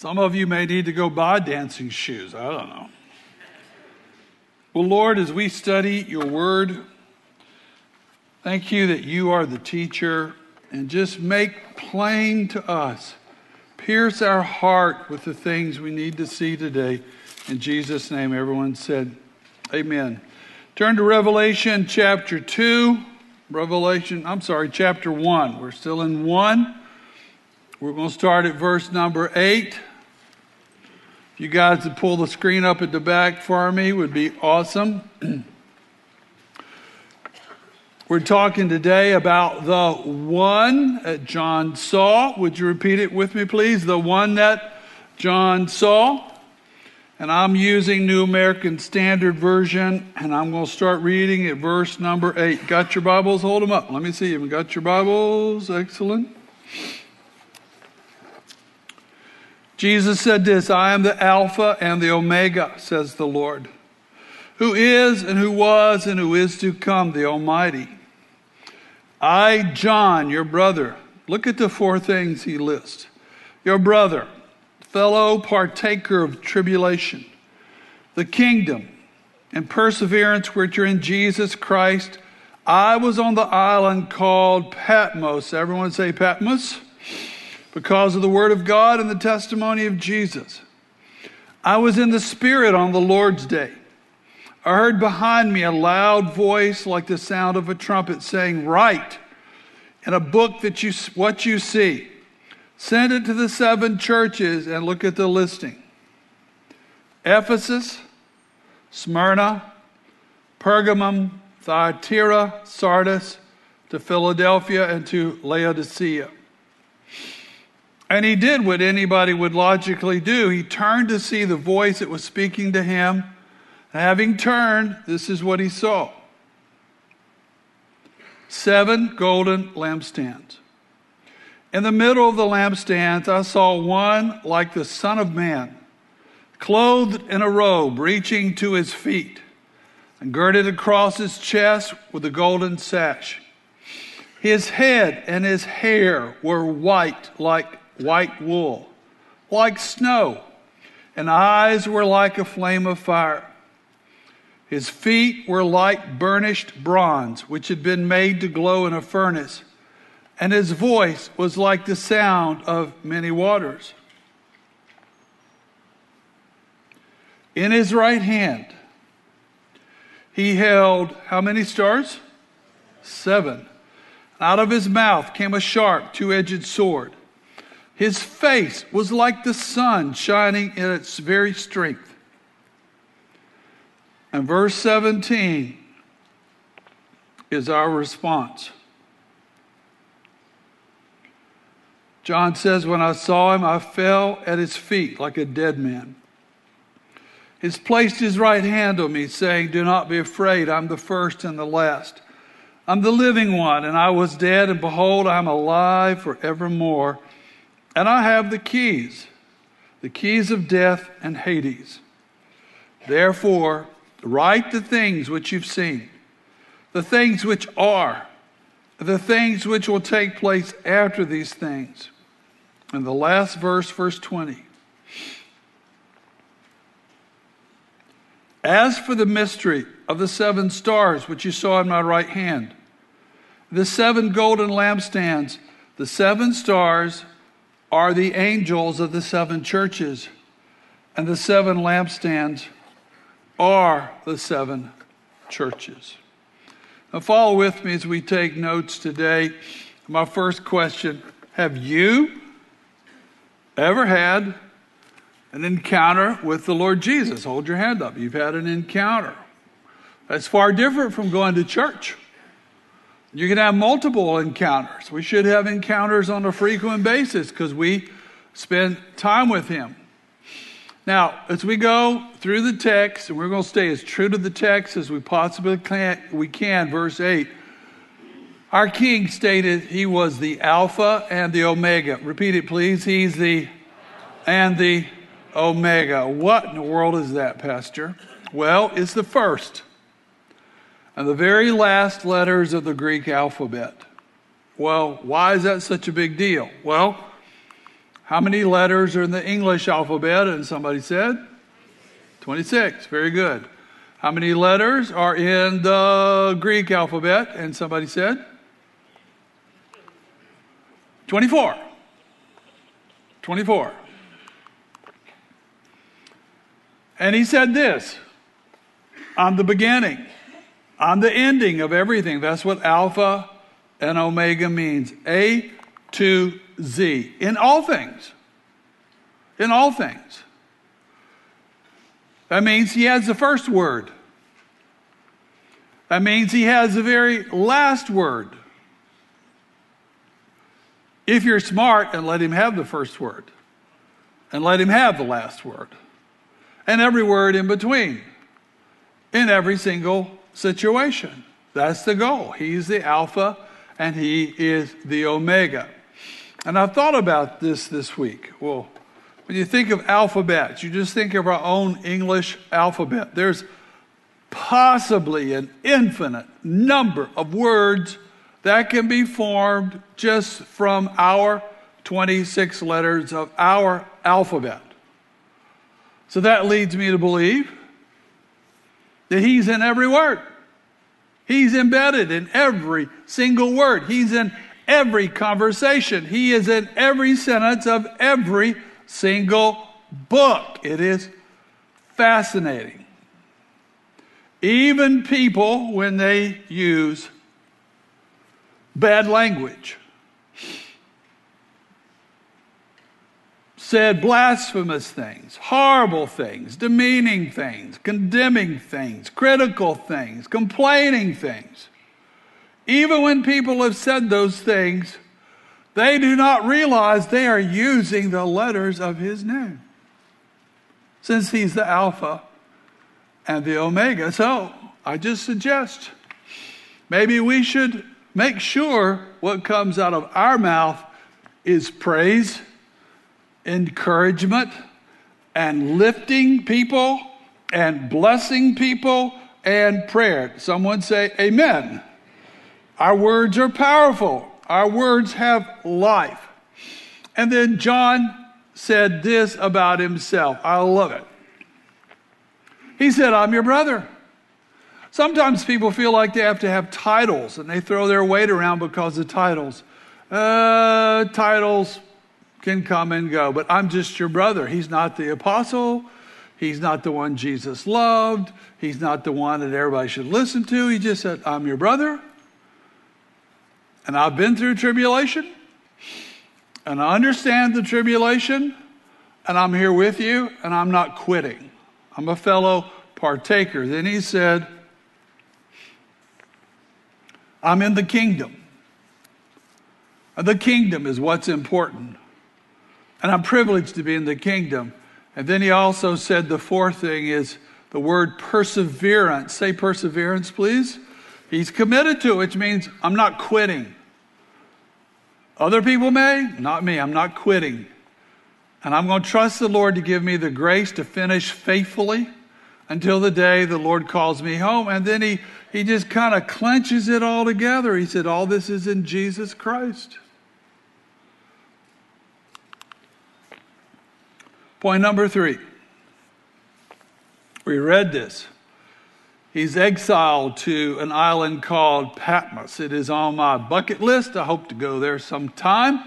Some of you may need to go buy dancing shoes. I don't know. Well, Lord, as we study your word, thank you that you are the teacher, and just make plain to us, pierce our heart with the things we need to see today. In Jesus' name, everyone said, amen. Turn to Revelation chapter 2. Chapter 1. We're still in 1. We're going to start at verse number 8. If you guys would pull the screen up at the back for me, would be awesome. We're talking today about the one that John saw. Would you repeat it with me, please? The one that John saw. And I'm using New American Standard Version, and I'm going to start reading at verse number 8. Got your Bibles? Hold them up. Let me see. You got your Bibles? Excellent. Jesus said this, "I am the Alpha and the Omega, says the Lord, who is and who was and who is to come, the Almighty. I, John, your brother," look at the four things he lists, "your brother, fellow partaker of tribulation, the kingdom and perseverance which are in Jesus Christ. I was on the island called Patmos." Everyone say Patmos. "Because of the word of God and the testimony of Jesus. I was in the Spirit on the Lord's day. I heard behind me a loud voice like the sound of a trumpet saying, 'Write in a book what you see. Send it to the 7 churches,' and look at the listing: Ephesus, Smyrna, Pergamum, Thyatira, Sardis, to Philadelphia, and to Laodicea. And he did what anybody would logically do. He turned to see the voice that was speaking to him. And having turned, this is what he saw: 7 golden lampstands. In the middle of the lampstands, I saw one like the Son of Man, clothed in a robe reaching to his feet, and girded across his chest with a golden sash. His head and his hair were white like white wool, like snow, and eyes were like a flame of fire. His feet were like burnished bronze, which had been made to glow in a furnace. And his voice was like the sound of many waters. In his right hand, he held" — how many stars? 7. "Out of his mouth came a sharp, two-edged sword. His face was like the sun shining in its very strength." And verse 17 is our response. John says, "When I saw him, I fell at his feet like a dead man. He's placed his right hand on me, saying, 'Do not be afraid. I'm the first and the last. I'm the living one, and I was dead, and behold, I'm alive forevermore. And I have the keys of death and Hades. Therefore, write the things which you've seen, the things which are, the things which will take place after these things.'" And the last verse, verse 20. "As for the mystery of the 7 stars which you saw in my right hand, the 7 golden lampstands, the 7 stars are the angels of the 7 churches, and the 7 lampstands are the 7 churches." Now follow with me as we take notes today. My first question: have you ever had an encounter with the Lord Jesus? Hold your hand up. You've had an encounter. That's far different from going to church. You can have multiple encounters. We should have encounters on a frequent basis because we spend time with him. Now, as we go through the text, and we're going to stay as true to the text as we possibly can, verse 8, our King stated he was the Alpha and the Omega. Repeat it, please. He's the and the Omega. What in the world is that, Pastor? Well, it's the first and the very last letters of the Greek alphabet. Well, why is that such a big deal? Well, How many letters are in the English alphabet? And somebody said? 26. Very good. How many letters are in the Greek alphabet? And somebody said? 24. 24. And he said this: I'm the beginning, I'm the ending of everything. That's what Alpha and Omega means. A to Z. In all things. In all things. That means he has the first word. That means he has the very last word. If you're smart, and let him have the first word. And let him have the last word. And every word in between. In every single situation. That's the goal. He's the Alpha and he is the Omega. And I've thought about this week. Well, when you think of alphabets, you just think of our own English alphabet. There's possibly an infinite number of words that can be formed just from our 26 letters of our alphabet. So that leads me to believe that he's in every word. He's embedded in every single word. He's in every conversation. He is in every sentence of every single book. It is fascinating. Even people, when they use bad language, said blasphemous things, horrible things, demeaning things, condemning things, critical things, complaining things. Even when people have said those things, they do not realize they are using the letters of his name, since he's the Alpha and the Omega. So I just suggest maybe we should make sure what comes out of our mouth is praise, encouragement, and lifting people, and blessing people, and prayer. Someone say amen. Our words are powerful. Our words have life. And then John said this about himself. I love it. He said, I'm your brother. Sometimes people feel like they have to have titles, and they throw their weight around because of titles. Titles can come and go, but I'm just your brother. He's not the apostle. He's not the one Jesus loved. He's not the one that everybody should listen to. He just said, I'm your brother. And I've been through tribulation. And I understand the tribulation. And I'm here with you. And I'm not quitting. I'm a fellow partaker. Then he said, I'm in the kingdom. And the kingdom is what's important. And I'm privileged to be in the kingdom. And then he also said the fourth thing is the word perseverance. Say perseverance, please. He's committed to it, which means I'm not quitting. Other people may, not me. I'm not quitting. And I'm going to trust the Lord to give me the grace to finish faithfully until the day the Lord calls me home. And then he just kind of clenches it all together. He said, all this is in Jesus Christ. Point number 3. We read this. He's exiled to an island called Patmos. It is on my bucket list. I hope to go there sometime.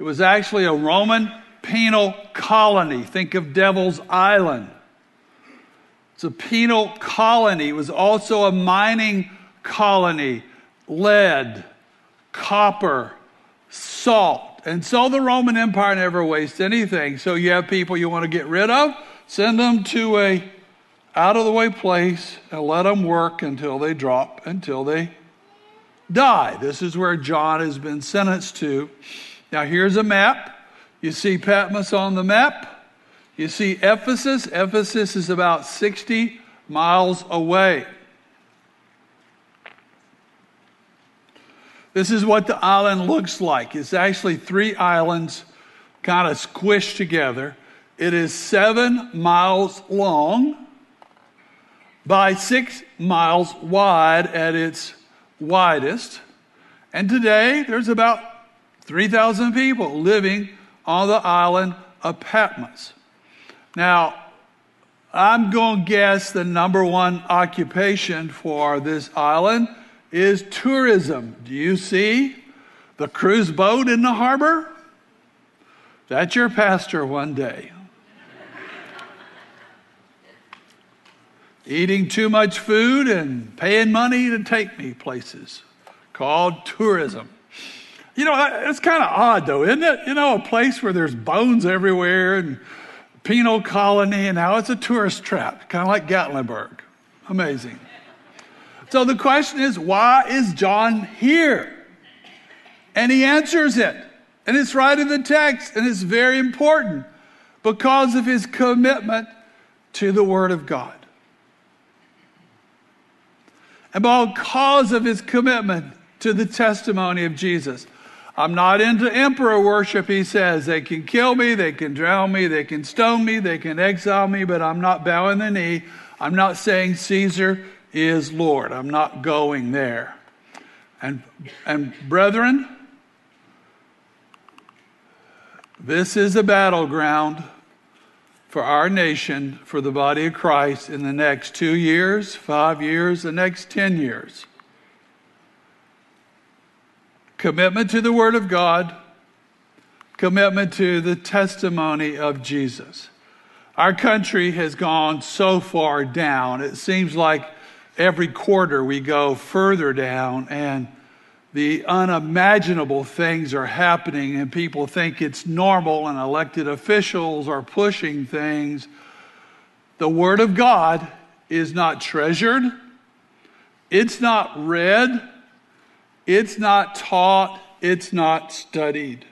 It was actually a Roman penal colony. Think of Devil's Island. It's a penal colony. It was also a mining colony. Lead, copper, salt. And so the Roman Empire never wastes anything. So you have people you want to get rid of, send them to a out-of-the-way place and let them work until they drop, until they die. This is where John has been sentenced to. Now here's a map. You see Patmos on the map. You see Ephesus. Ephesus is about 60 miles away. This is what the island looks like. It's actually 3 islands kind of squished together. It is 7 miles long by 6 miles wide at its widest. And today, there's about 3,000 people living on the island of Patmos. Now, I'm going to guess the number one occupation for this island is tourism. Do you see the cruise boat in the harbor? That's your pastor one day. Eating too much food and paying money to take me places, called tourism. You know, it's kind of odd though, isn't it? You know, a place where there's bones everywhere and penal colony, and now it's a tourist trap, kind of like Gatlinburg. Amazing. So the question is, why is John here? And he answers it. And it's right in the text, and it's very important because of his commitment to the Word of God. And because of his commitment to the testimony of Jesus. I'm not into emperor worship, he says. They can kill me, they can drown me, they can stone me, they can exile me, but I'm not bowing the knee. I'm not saying Caesar is Lord. I'm not going there. And brethren, this is a battleground for our nation, for the body of Christ in the next 2 years, 5 years, the next 10 years. Commitment to the Word of God, commitment to the testimony of Jesus. Our country has gone so far down. It seems like every quarter we go further down, and the unimaginable things are happening, and people think it's normal, and elected officials are pushing things. The Word of God is not treasured. It's not read. It's not taught, it's not studied.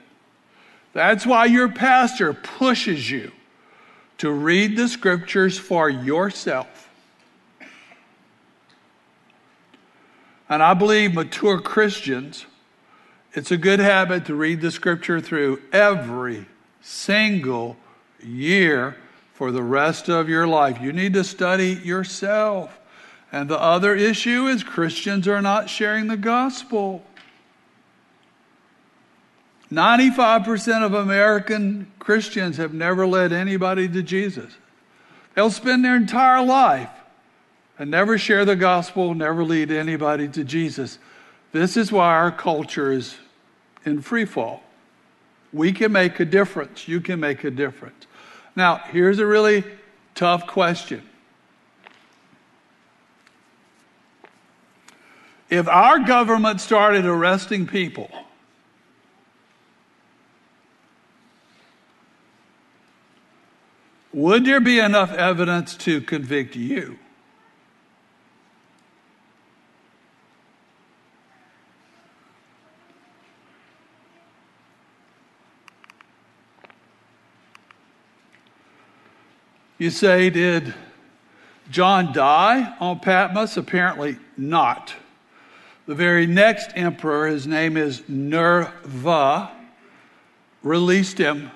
That's why your pastor pushes you to read the scriptures for yourself. And I believe mature Christians, it's a good habit to read the scripture through every single year for the rest of your life. You need to study yourself. And the other issue is Christians are not sharing the gospel. 95% of American Christians have never led anybody to Jesus. They'll spend their entire life and never share the gospel, never lead anybody to Jesus. This is why our culture is in free fall. We can make a difference. You can make a difference. Now, here's a really tough question. If our government started arresting people, would there be enough evidence to convict you? You say, did John die on Patmos? Apparently not. The very next emperor, his name is Nerva, released him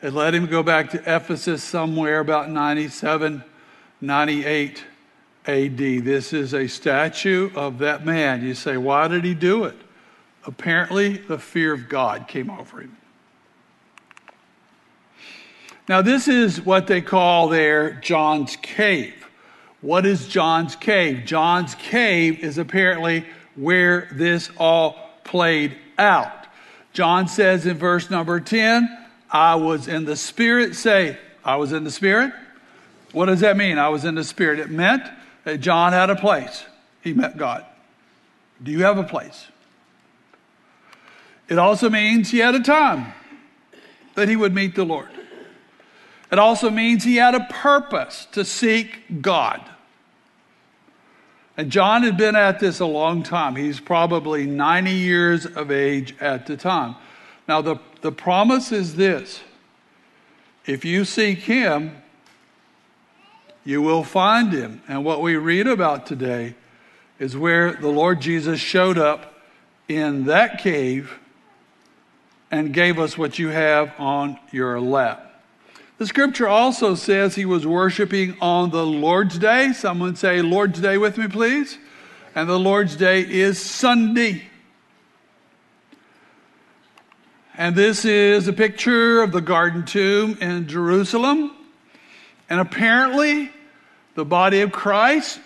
and let him go back to Ephesus somewhere about 97, 98 AD. This is a statue of that man. You say, why did he do it? Apparently, the fear of God came over him. Now, this is what they call there John's cave. What is John's cave? John's cave is apparently where this all played out. John says in verse number 10, I was in the Spirit. Say, I was in the Spirit. What does that mean? I was in the Spirit. It meant that John had a place. He met God. Do you have a place? It also means he had a time that he would meet the Lord. It also means he had a purpose to seek God. And John had been at this a long time. He's probably 90 years of age at the time. Now, the promise is this. If you seek him, you will find him. And what we read about today is where the Lord Jesus showed up in that cave and gave us what you have on your lap. The scripture also says he was worshiping on the Lord's Day. Someone say Lord's Day with me, please. And the Lord's Day is Sunday. And this is a picture of the Garden Tomb in Jerusalem. And apparently, the body of Christ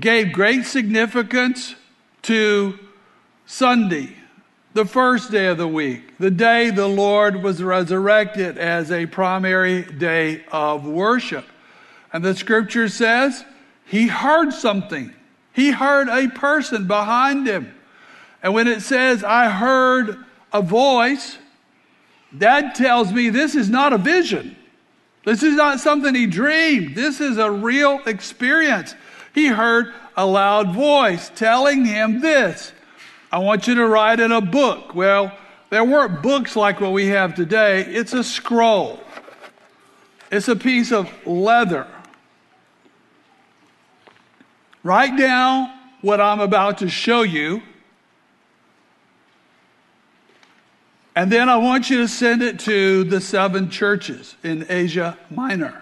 gave great significance to Sunday, the first day of the week, the day the Lord was resurrected, as a primary day of worship. And the scripture says he heard something. He heard a person behind him. And when it says, I heard a voice, that tells me this is not a vision. This is not something he dreamed. This is a real experience. He heard a loud voice telling him this: I want you to write in a book. Well, there weren't books like what we have today. It's a scroll. It's a piece of leather. Write down what I'm about to show you, and then I want you to send it to the 7 churches in Asia Minor.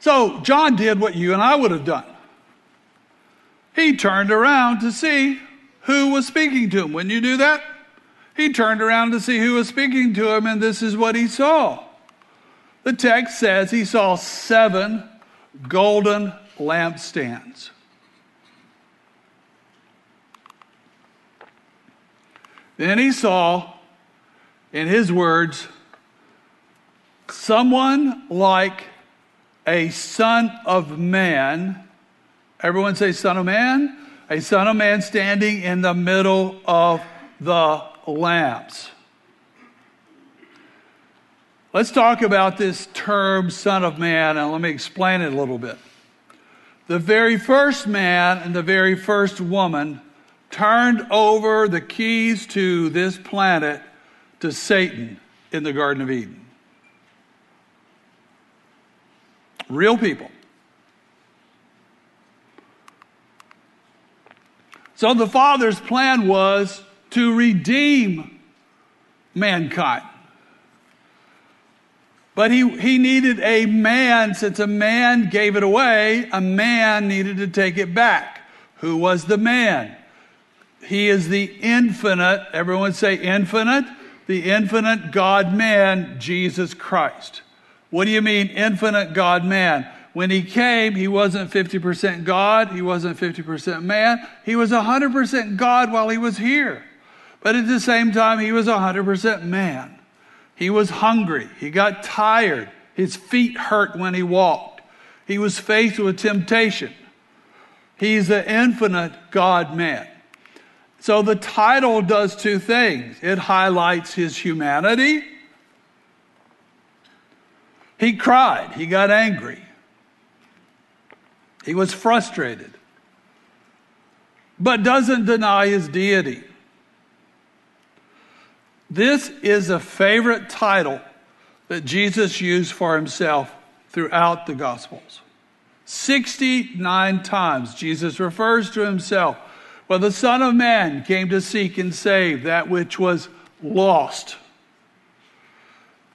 So John did what you and I would have done. He turned around to see who was speaking to him. Wouldn't you do that? He turned around to see who was speaking to him, and this is what he saw. The text says he saw 7 golden lampstands. Then he saw, in his words, someone like a son of man. Everyone say son of man. A son of man standing in the middle of the lamps. Let's talk about this term son of man, and let me explain it a little bit. The very first man and the very first woman turned over the keys to this planet to Satan in the Garden of Eden. Real people. So the Father's plan was to redeem mankind. But he needed a man. Since a man gave it away, a man needed to take it back. Who was the man? He is the infinite, everyone say infinite, the infinite God-man, Jesus Christ. What do you mean infinite God-man? When he came, he wasn't 50% God, he wasn't 50% man, he was 100% God while he was here. But at the same time, he was 100% man. He was hungry, he got tired, his feet hurt when he walked. He was faced with temptation. He's the infinite God-man. So the title does two things. It highlights his humanity. He cried. He got angry. He was frustrated. But doesn't deny his deity. This is a favorite title that Jesus used for himself throughout the Gospels. 69 times Jesus refers to himself. Well, the Son of Man came to seek and save that which was lost.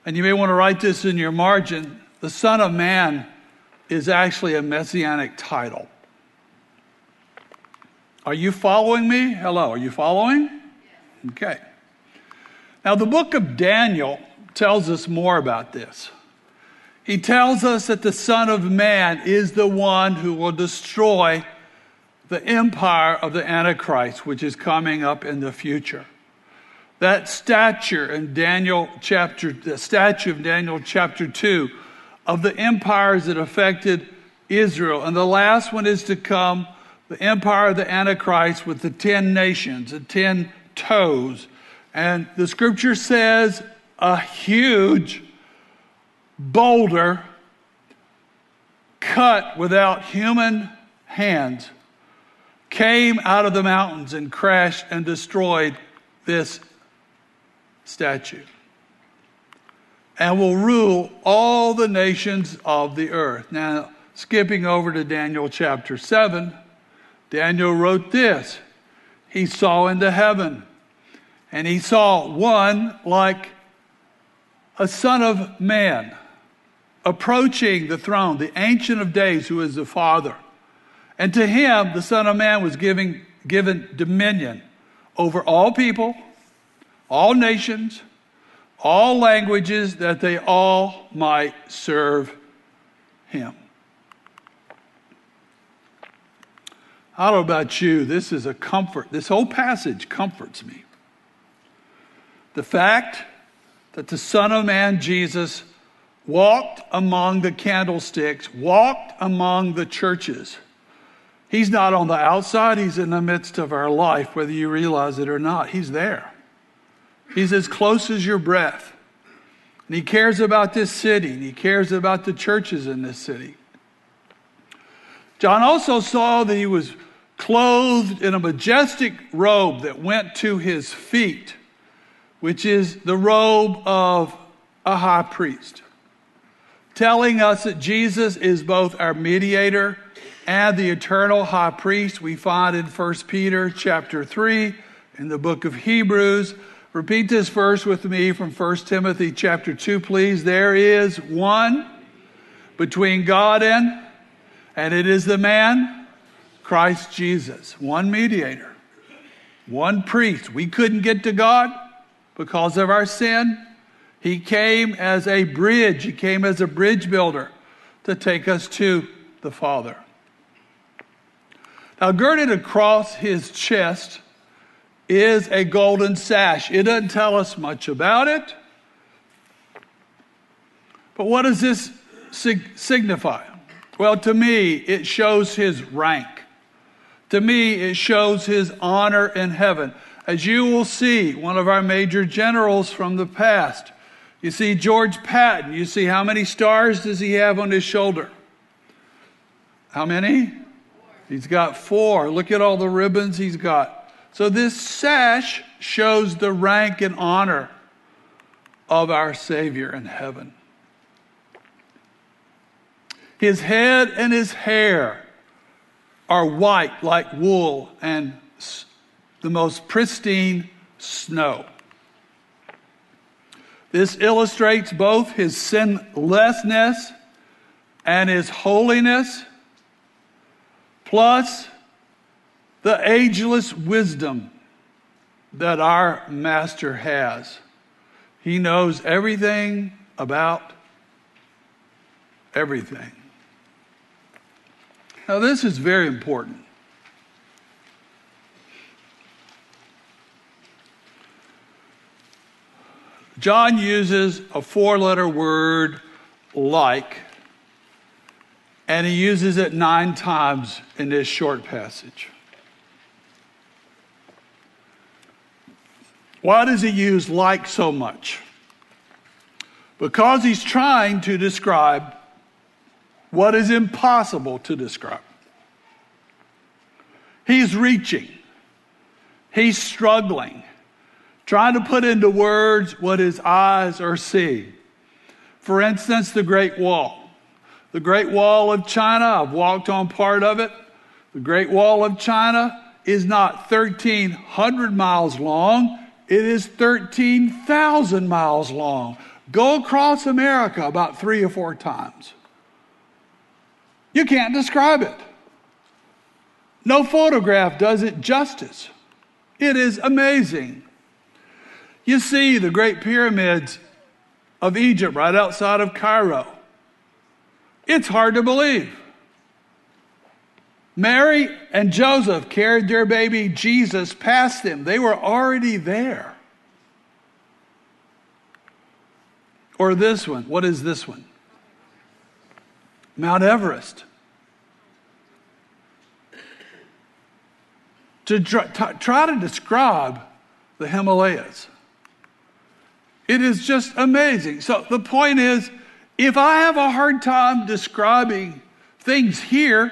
And you may want to write this in your margin. The Son of Man is actually a messianic title. Are you following me? Hello, are you following? Okay. Now, the book of Daniel tells us more about this. He tells us that the Son of Man is the one who will destroy the empire of the Antichrist, which is coming up in the future. That statue of Daniel chapter 2 of the empires that affected Israel. And the last one is to come, the empire of the Antichrist with the 10 nations, the 10 toes. And the scripture says a huge boulder cut without human hands came out of the mountains and crashed and destroyed this statue, and will rule all the nations of the earth. Now, skipping over to Daniel chapter 7, Daniel wrote this. He saw into heaven, and he saw one like a son of man approaching the throne, the Ancient of Days, who is the Father. And to him, the Son of Man was given dominion over all people, all nations, all languages, that they all might serve him. I don't know about you, this is a comfort. This whole passage comforts me. The fact that the Son of Man, Jesus, walked among the candlesticks, walked among the churches. He's not on the outside, he's in the midst of our life, whether you realize it or not. He's there. He's as close as your breath. And he cares about this city, and he cares about the churches in this city. John also saw that he was clothed in a majestic robe that went to his feet, which is the robe of a high priest, telling us that Jesus is both our mediator and the eternal high priest. We find in 1 Peter chapter 3 in the book of Hebrews. Repeat this verse with me from 1 Timothy chapter 2, please. There is one between God and it is the man, Christ Jesus. One mediator, one priest. We couldn't get to God because of our sin. He came as a bridge. He came as a bridge builder to take us to the Father. Now, girded across his chest is a golden sash. It doesn't tell us much about it. But what does this signify? Well, to me, it shows his rank. To me, it shows his honor in heaven. As you will see, one of our major generals from the past. You see George Patton. You see how many stars does he have on his shoulder? How many? 4. He's got 4. Look at all the ribbons he's got. So this sash shows the rank and honor of our Savior in heaven. His head and his hair are white like wool and the most pristine snow. This illustrates both his sinlessness and his holiness, plus the ageless wisdom that our Master has. He knows everything about everything. Now, this is very important. John uses a 4-letter word, like, and he uses it 9 times in this short passage. Why does he use like so much? Because he's trying to describe what is impossible to describe. He's reaching. He's struggling. Trying to put into words what his eyes are seeing. For instance, the Great Wall. The Great Wall of China, I've walked on part of it. The Great Wall of China is not 1,300 miles long. It is 13,000 miles long. Go across America about 3 or 4 times. You can't describe it. No photograph does it justice. It is amazing. You see the great pyramids of Egypt right outside of Cairo. It's hard to believe. Mary and Joseph carried their baby Jesus past them. They were already there. Or this one. What is this one? Mount Everest. To try to describe the Himalayas. It is just amazing. So the point is, if I have a hard time describing things here,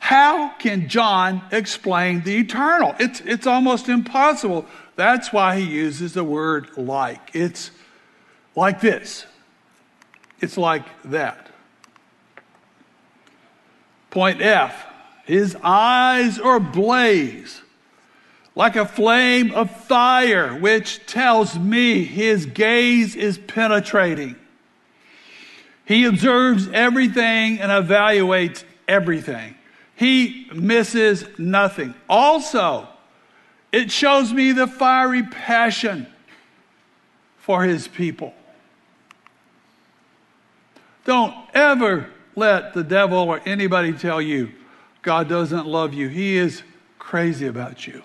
how can John explain the eternal? It's almost impossible. That's why he uses the word like. It's like this. It's like that. Point F, his eyes are ablaze like a flame of fire, which tells me his gaze is penetrating. He observes everything and evaluates everything. He misses nothing. Also, It shows me the fiery passion for his people. Don't ever let the devil or anybody tell you God doesn't love you. He is crazy about you.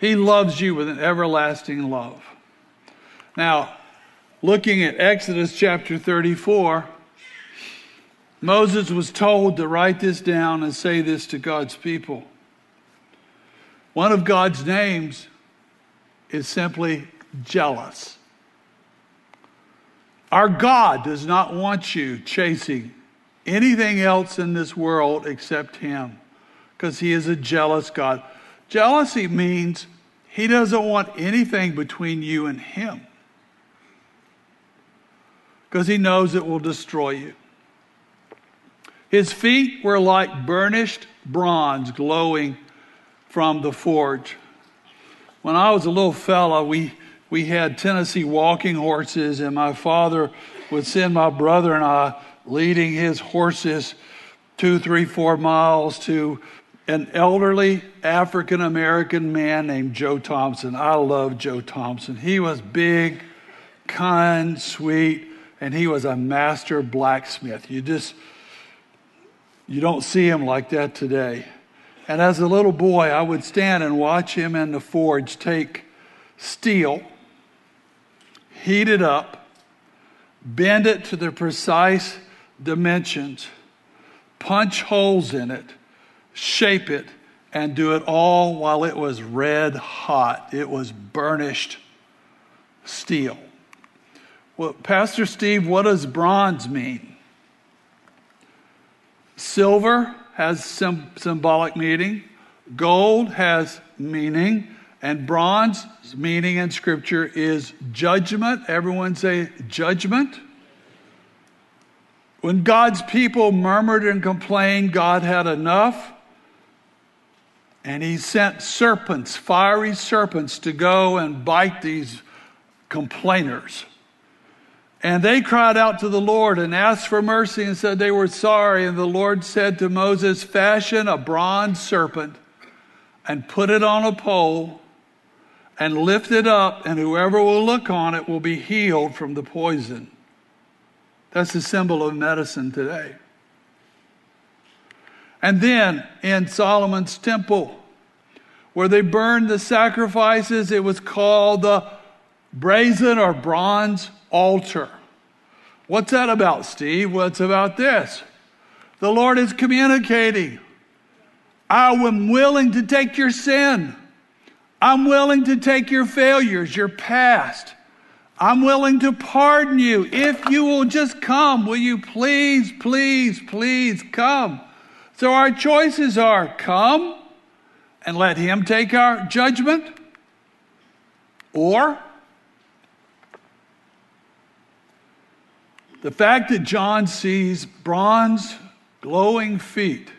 He loves you with an everlasting love. Now, looking at Exodus chapter 34, Moses was told to write this down and say this to God's people. One of God's names is simply jealous. Our God does not want you chasing anything else in this world except him, because he is a jealous God. Jealousy means he doesn't want anything between you and him, because he knows it will destroy you. His feet were like burnished bronze glowing from the forge. When I was a little fella, we had Tennessee walking horses, and my father would send my brother and I leading his horses 2, 3, 4 miles to an elderly African-American man named Joe Thompson. I love Joe Thompson. He was big, kind, sweet, and he was a master blacksmith. You don't see him like that today. And as a little boy, I would stand and watch him in the forge take steel, heat it up, bend it to the precise dimensions, punch holes in it, shape it, and do it all while it was red hot. It was burnished steel. Well, Pastor Steve, what does bronze mean? Silver has symbolic meaning. Gold has meaning. And bronze meaning in Scripture is judgment. Everyone say judgment. When God's people murmured and complained, God had enough. And he sent serpents, fiery serpents, to go and bite these complainers. And they cried out to the Lord and asked for mercy and said they were sorry. And the Lord said to Moses, fashion a bronze serpent and put it on a pole and lift it up, and whoever will look on it will be healed from the poison. That's the symbol of medicine today. And then in Solomon's temple, where they burned the sacrifices, it was called the brazen or bronze altar. What's that about, Steve? Well, it's about this. The Lord is communicating. I am willing to take your sin. I'm willing to take your failures, your past. I'm willing to pardon you. If you will just come, will you please, please, please come? So our choices are come and let him take our judgment, or the fact that John sees bronze glowing feet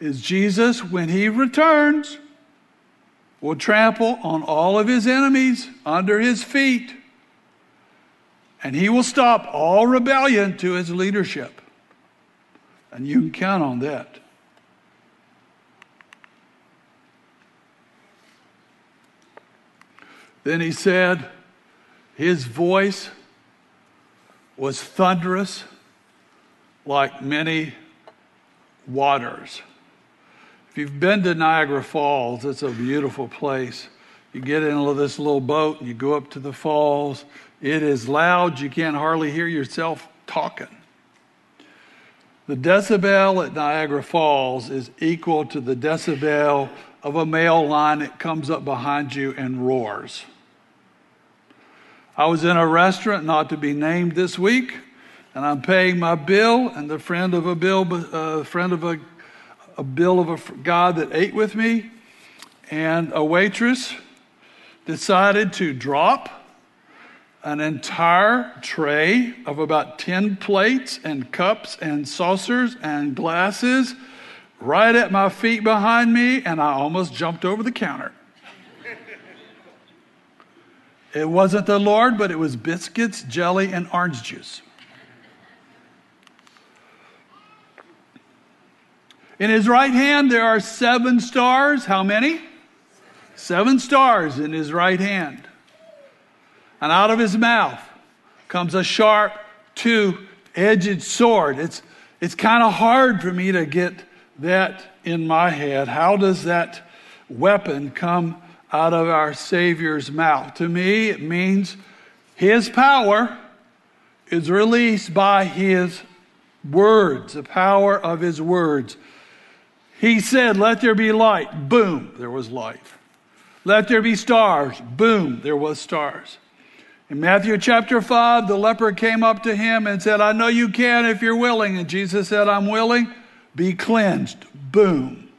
is Jesus, when he returns, will trample on all of his enemies under his feet, and he will stop all rebellion to his leadership. And you can count on that. Then he said, his voice was thunderous like many waters. If you've been to Niagara Falls, it's a beautiful place. You get into this little boat and you go up to the falls. It is loud. You can't hardly hear yourself talking. The decibel at Niagara Falls is equal to the decibel of a mail line that comes up behind you and roars. I was in a restaurant, not to be named this week, and I'm paying my bill, and the friend of a guy that ate with me, and a waitress decided to drop an entire tray of about 10 plates and cups and saucers and glasses right at my feet behind me, and I almost jumped over the counter. It wasn't the Lord, but it was biscuits, jelly, and orange juice. In his right hand there are 7 stars. How many? 7 stars in his right hand. And out of his mouth comes a sharp, 2-edged sword. It's kind of hard for me to get that in my head. How does that weapon come out of our Savior's mouth? To me, it means his power is released by his words, the power of his words. He said, let there be light. Boom, there was light. Let there be stars. Boom, there was stars. In Matthew chapter 5, the leper came up to him and said, I know you can if you're willing. And Jesus said, I'm willing. Be cleansed. Boom.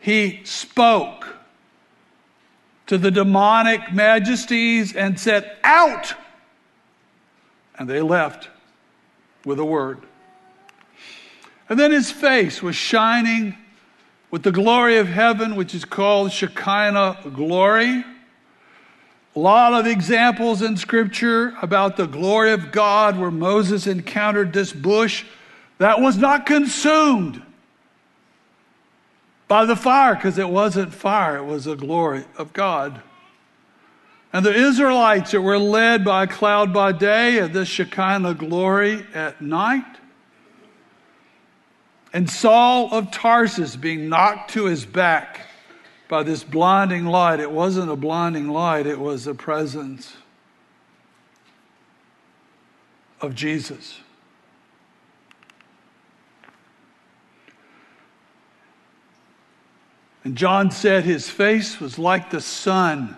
He spoke to the demonic majesties and said, out. And they left with a word. And then his face was shining with the glory of heaven, which is called Shekinah glory. A lot of examples in Scripture about the glory of God where Moses encountered this bush that was not consumed by the fire, because it wasn't fire, it was the glory of God. And the Israelites that were led by a cloud by day and this Shekinah glory at night. And Saul of Tarsus being knocked to his back by this blinding light. It wasn't a blinding light, it was the presence of Jesus. And John said his face was like the sun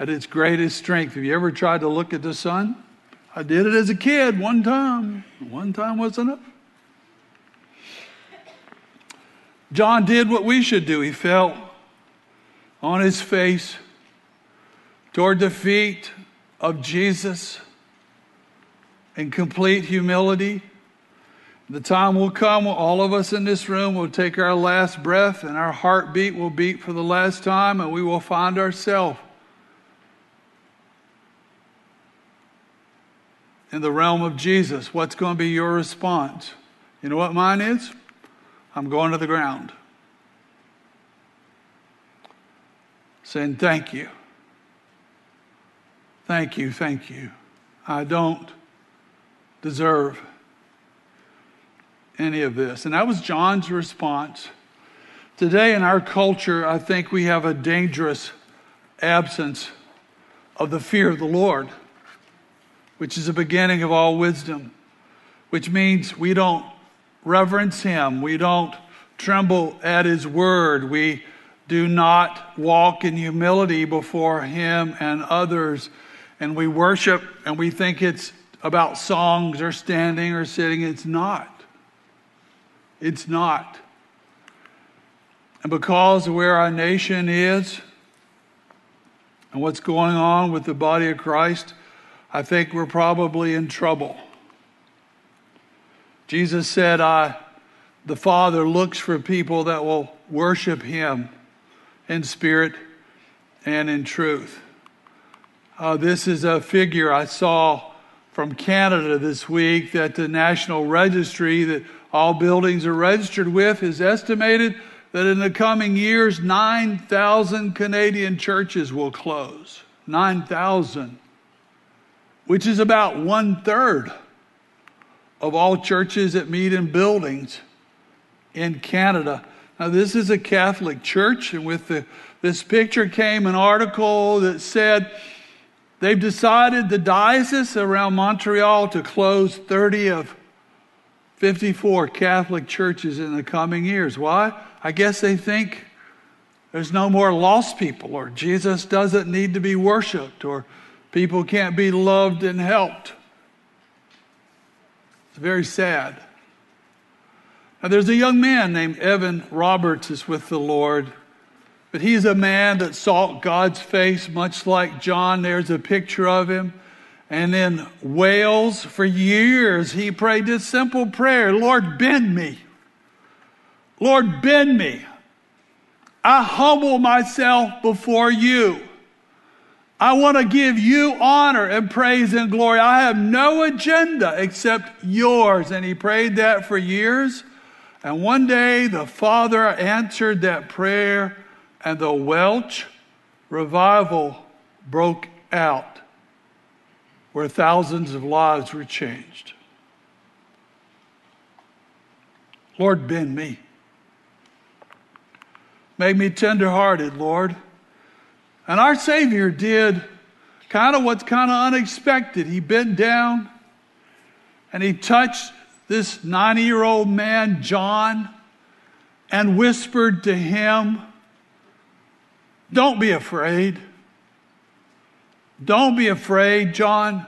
at its greatest strength. Have you ever tried to look at the sun? I did it as a kid one time. One time was enough. John did what we should do. He fell on his face toward the feet of Jesus in complete humility. The time will come when all of us in this room will take our last breath and our heartbeat will beat for the last time, and we will find ourselves in the realm of Jesus. What's going to be your response? You know what mine is? I'm going to the ground, saying thank you. Thank you, thank you. I don't deserve any of this. And that was John's response. Today in our culture, I think we have a dangerous absence of the fear of the Lord, which is the beginning of all wisdom, which means we don't reverence him. We don't tremble at his word. We do not walk in humility before him and others. And we worship and we think it's about songs or standing or sitting. It's not. It's not. And because of where our nation is and what's going on with the body of Christ, I think we're probably in trouble. Jesus said, the Father looks for people that will worship him in spirit and in truth. This is a figure I saw from Canada this week that the National Registry that all buildings are registered with is estimated that in the coming years, 9,000 Canadian churches will close. 9,000, which is about 1/3 of all churches that meet in buildings in Canada. Now, this is a Catholic church, and with this picture came an article that said they've decided the diocese around Montreal to close 30 of 54 Catholic churches in the coming years. Why? I guess they think there's no more lost people, or Jesus doesn't need to be worshiped, or people can't be loved and helped. It's very sad. Now, there's a young man named Evan Roberts is with the Lord, but he's a man that sought God's face, much like John. There's a picture of him. And in Wales, for years, he prayed this simple prayer, Lord, bend me. Lord, bend me. I humble myself before you. I want to give you honor and praise and glory. I have no agenda except yours. And he prayed that for years. And one day the Father answered that prayer, and the Welsh revival broke out, where thousands of lives were changed. Lord, bend me. Make me tenderhearted, Lord. And our Savior did kind of what's kind of unexpected. He bent down and he touched this 90-year-old man, John, and whispered to him, "Don't be afraid. Don't be afraid, John."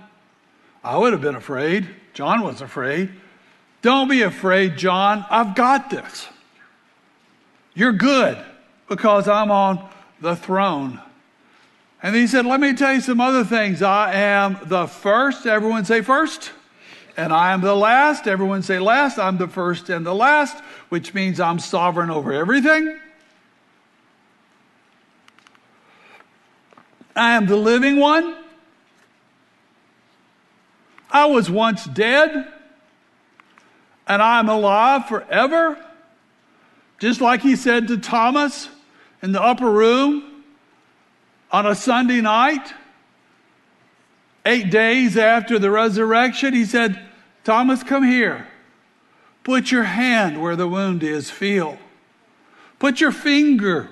I would have been afraid. John was afraid. "Don't be afraid, John. I've got this. You're good because I'm on the throne." And he said, "Let me tell you some other things. I am the first." Everyone say first. "And I am the last." Everyone say last. "I'm the first and the last," which means I'm sovereign over everything. "I am the living one. I was once dead, and I'm alive forever." Just like he said to Thomas in the upper room on a Sunday night, 8 days after the resurrection, he said, "Thomas, come here. Put your hand where the wound is, feel. Put your finger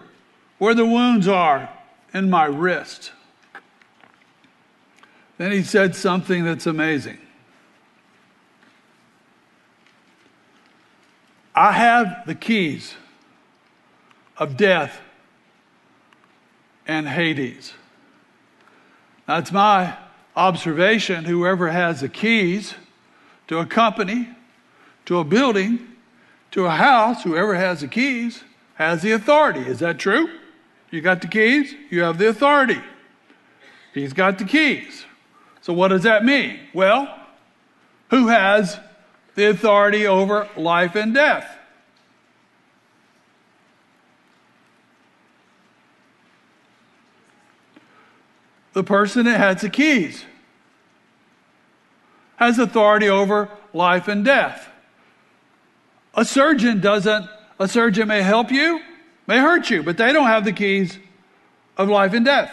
where the wounds are in my wrist." Then he said something that's amazing. "I have the keys of death and Hades." That's my observation. Whoever has the keys to a company, to a building, to a house, whoever has the keys has the authority. Is that true? You got the keys, you have the authority. He's got the keys. So what does that mean? Well, who has the authority over life and death? The person that has the keys has authority over life and death. A surgeon may help you, may hurt you, but they don't have the keys of life and death.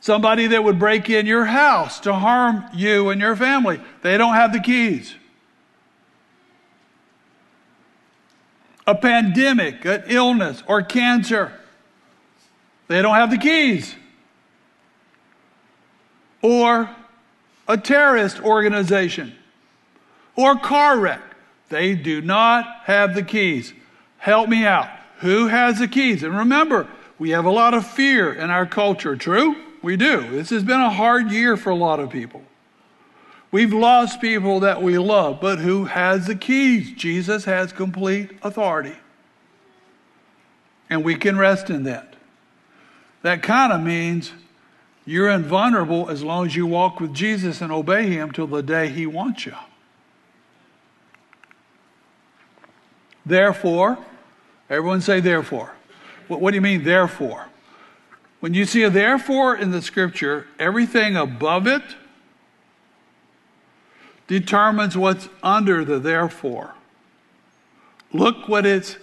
Somebody that would break in your house to harm you and your family, they don't have the keys. A pandemic, an illness, or cancer, they don't have the keys. Or a terrorist organization, or car wreck, they do not have the keys. Help me out. Who has the keys? And remember, we have a lot of fear in our culture. True? We do. This has been a hard year for a lot of people. We've lost people that we love, but who has the keys? Jesus has complete authority. And we can rest in that. That kind of means you're invulnerable as long as you walk with Jesus and obey him till the day he wants you. Therefore, everyone say therefore. What do you mean therefore? When you see a therefore in the scripture, everything above it determines what's under the therefore. Look what it's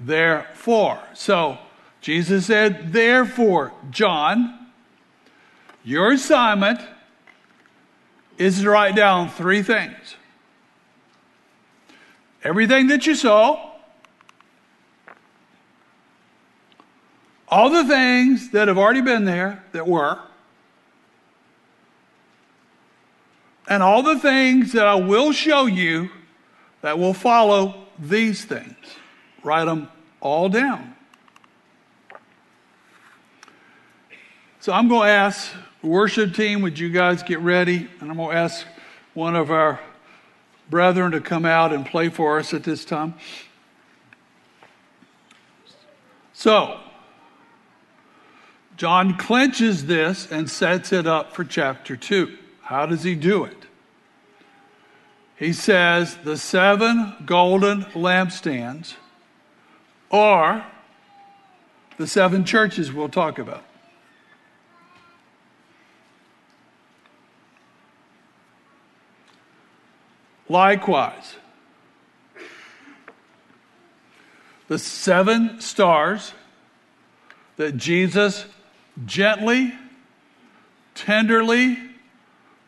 there for. So Jesus said, "Therefore, John, your assignment is to write down three things. Everything that you saw, all the things that have already been there that were, and all the things that I will show you that will follow these things." Write them all down. So I'm going to ask the worship team, would you guys get ready? And I'm going to ask one of our brethren to come out and play for us at this time. So John clinches this and sets it up for chapter 2. How does he do it? He says the 7 golden lampstands are the 7 churches we'll talk about. Likewise, the seven stars that Jesus gently, tenderly,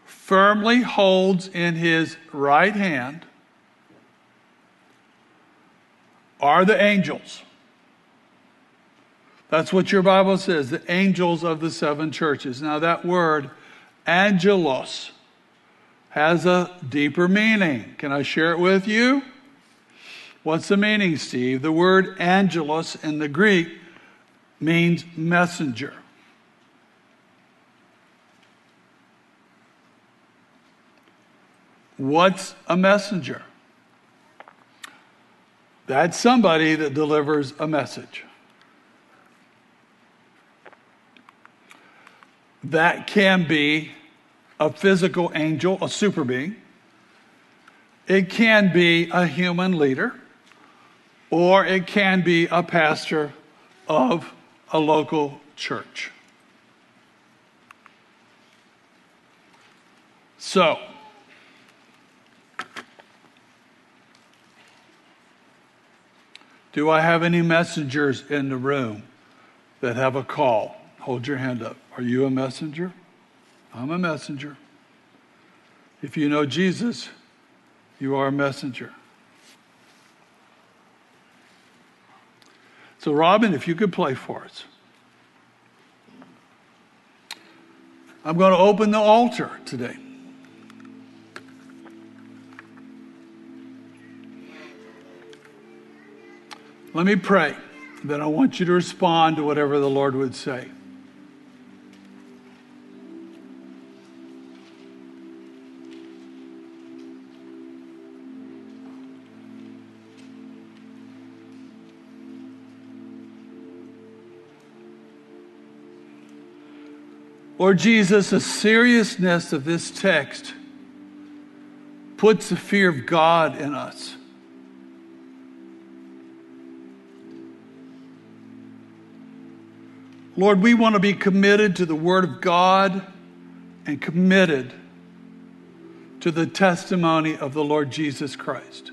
firmly holds in his right hand are the angels. That's what your Bible says, the angels of the seven churches. Now that word, angelos, has a deeper meaning. Can I share it with you? What's the meaning, Steve? The word angelos in the Greek means messenger. What's a messenger? That's somebody that delivers a message. That can be a physical angel, a super being. It can be a human leader, or it can be a pastor of a local church. So, do I have any messengers in the room that have a call? Hold your hand up. Are you a messenger? I'm a messenger. If you know Jesus, you are a messenger. So Robin, if you could play for us. I'm going to open the altar today. Let me pray, then I want you to respond to whatever the Lord would say. Lord Jesus, the seriousness of this text puts the fear of God in us. Lord, we want to be committed to the Word of God and committed to the testimony of the Lord Jesus Christ.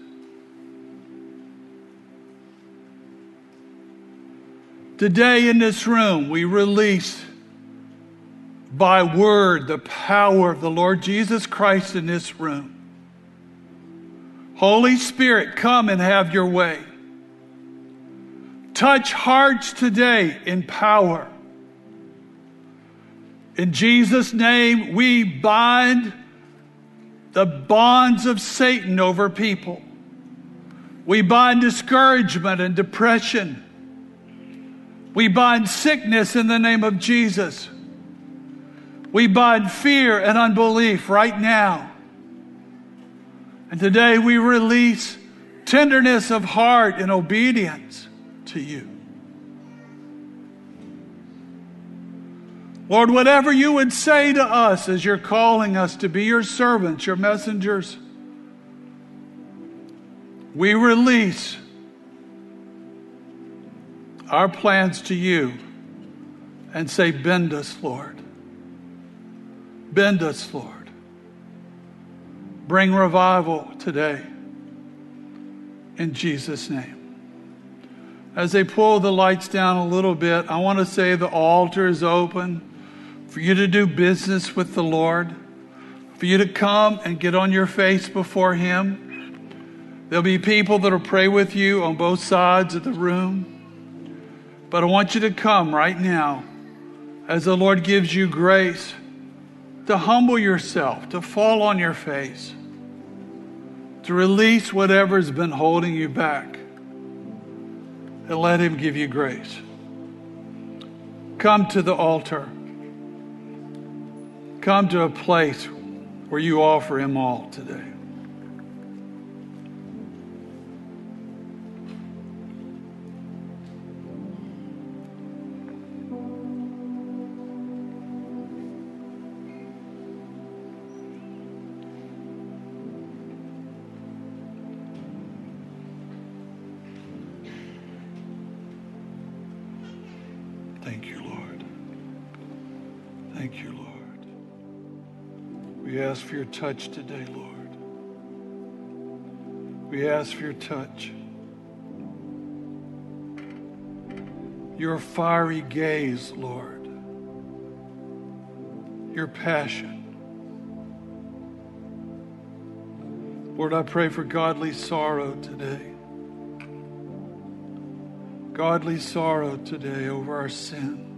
Today in this room, we release by word the power of the Lord Jesus Christ in this room. Holy Spirit, come and have your way. Touch hearts today in power. In Jesus' name, we bind the bonds of Satan over people. We bind discouragement and depression. We bind sickness in the name of Jesus. We bind fear and unbelief right now. And today we release tenderness of heart and obedience to you. Lord, whatever you would say to us as you're calling us to be your servants, your messengers, we release our plans to you and say, bend us, Lord. Bend us, Lord. Bring revival today in Jesus' name. As they pull the lights down a little bit, I want to say the altar is open for you to do business with the Lord, for you to come and get on your face before Him. There'll be people that'll pray with you on both sides of the room. But I want you to come right now as the Lord gives you grace to humble yourself, to fall on your face, to release whatever's been holding you back. And let Him give you grace. Come to the altar. Come to a place where you offer Him all today. For your touch today, Lord. We ask for your touch. your fiery gaze, Lord, your passion. Lord, I pray for godly sorrow today. Godly sorrow today over our sin.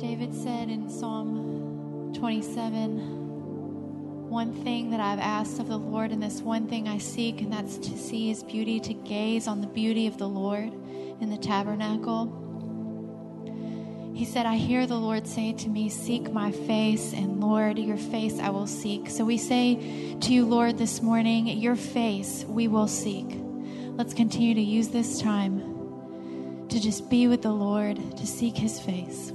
David said in Psalm 27, one thing that I've asked of the Lord, and this one thing I seek, and that's to see his beauty, to gaze on the beauty of the Lord in the tabernacle. He said, I hear the Lord say to me, seek my face, and Lord, your face I will seek. So we say to you, Lord, this morning, your face we will seek. Let's continue to use this time to just be with the Lord, to seek his face.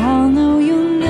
I'll know you'll never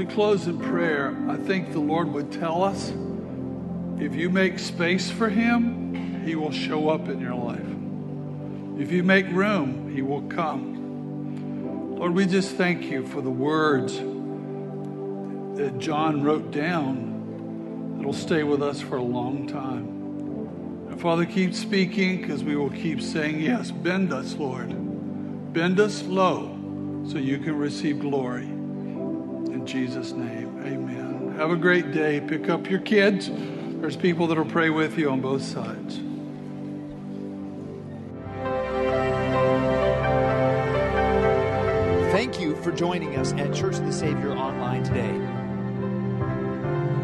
we close in prayer, I think the Lord would tell us, if you make space for Him, He will show up in your life. If you make room, He will come. Lord, we just thank You for the words that John wrote down that'll stay with us for a long time. And Father, keep speaking, because we will keep saying yes. Bend us, Lord. Bend us low so You can receive glory. In Jesus' name, amen. Have a great day. Pick up your kids. There's people that will pray with you on both sides. Thank you for joining us at Church of the Savior Online today.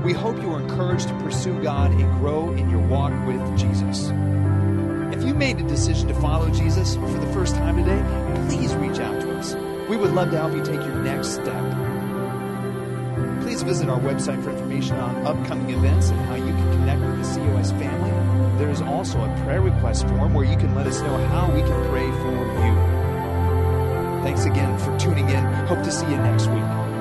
We hope you are encouraged to pursue God and grow in your walk with Jesus. If you made a decision to follow Jesus for the first time today, please reach out to us. We would love to help you take your next step. Please visit our website for information on upcoming events and how you can connect with the COS family. There is also a prayer request form where you can let us know how we can pray for you. Thanks again for tuning in. Hope to see you next week.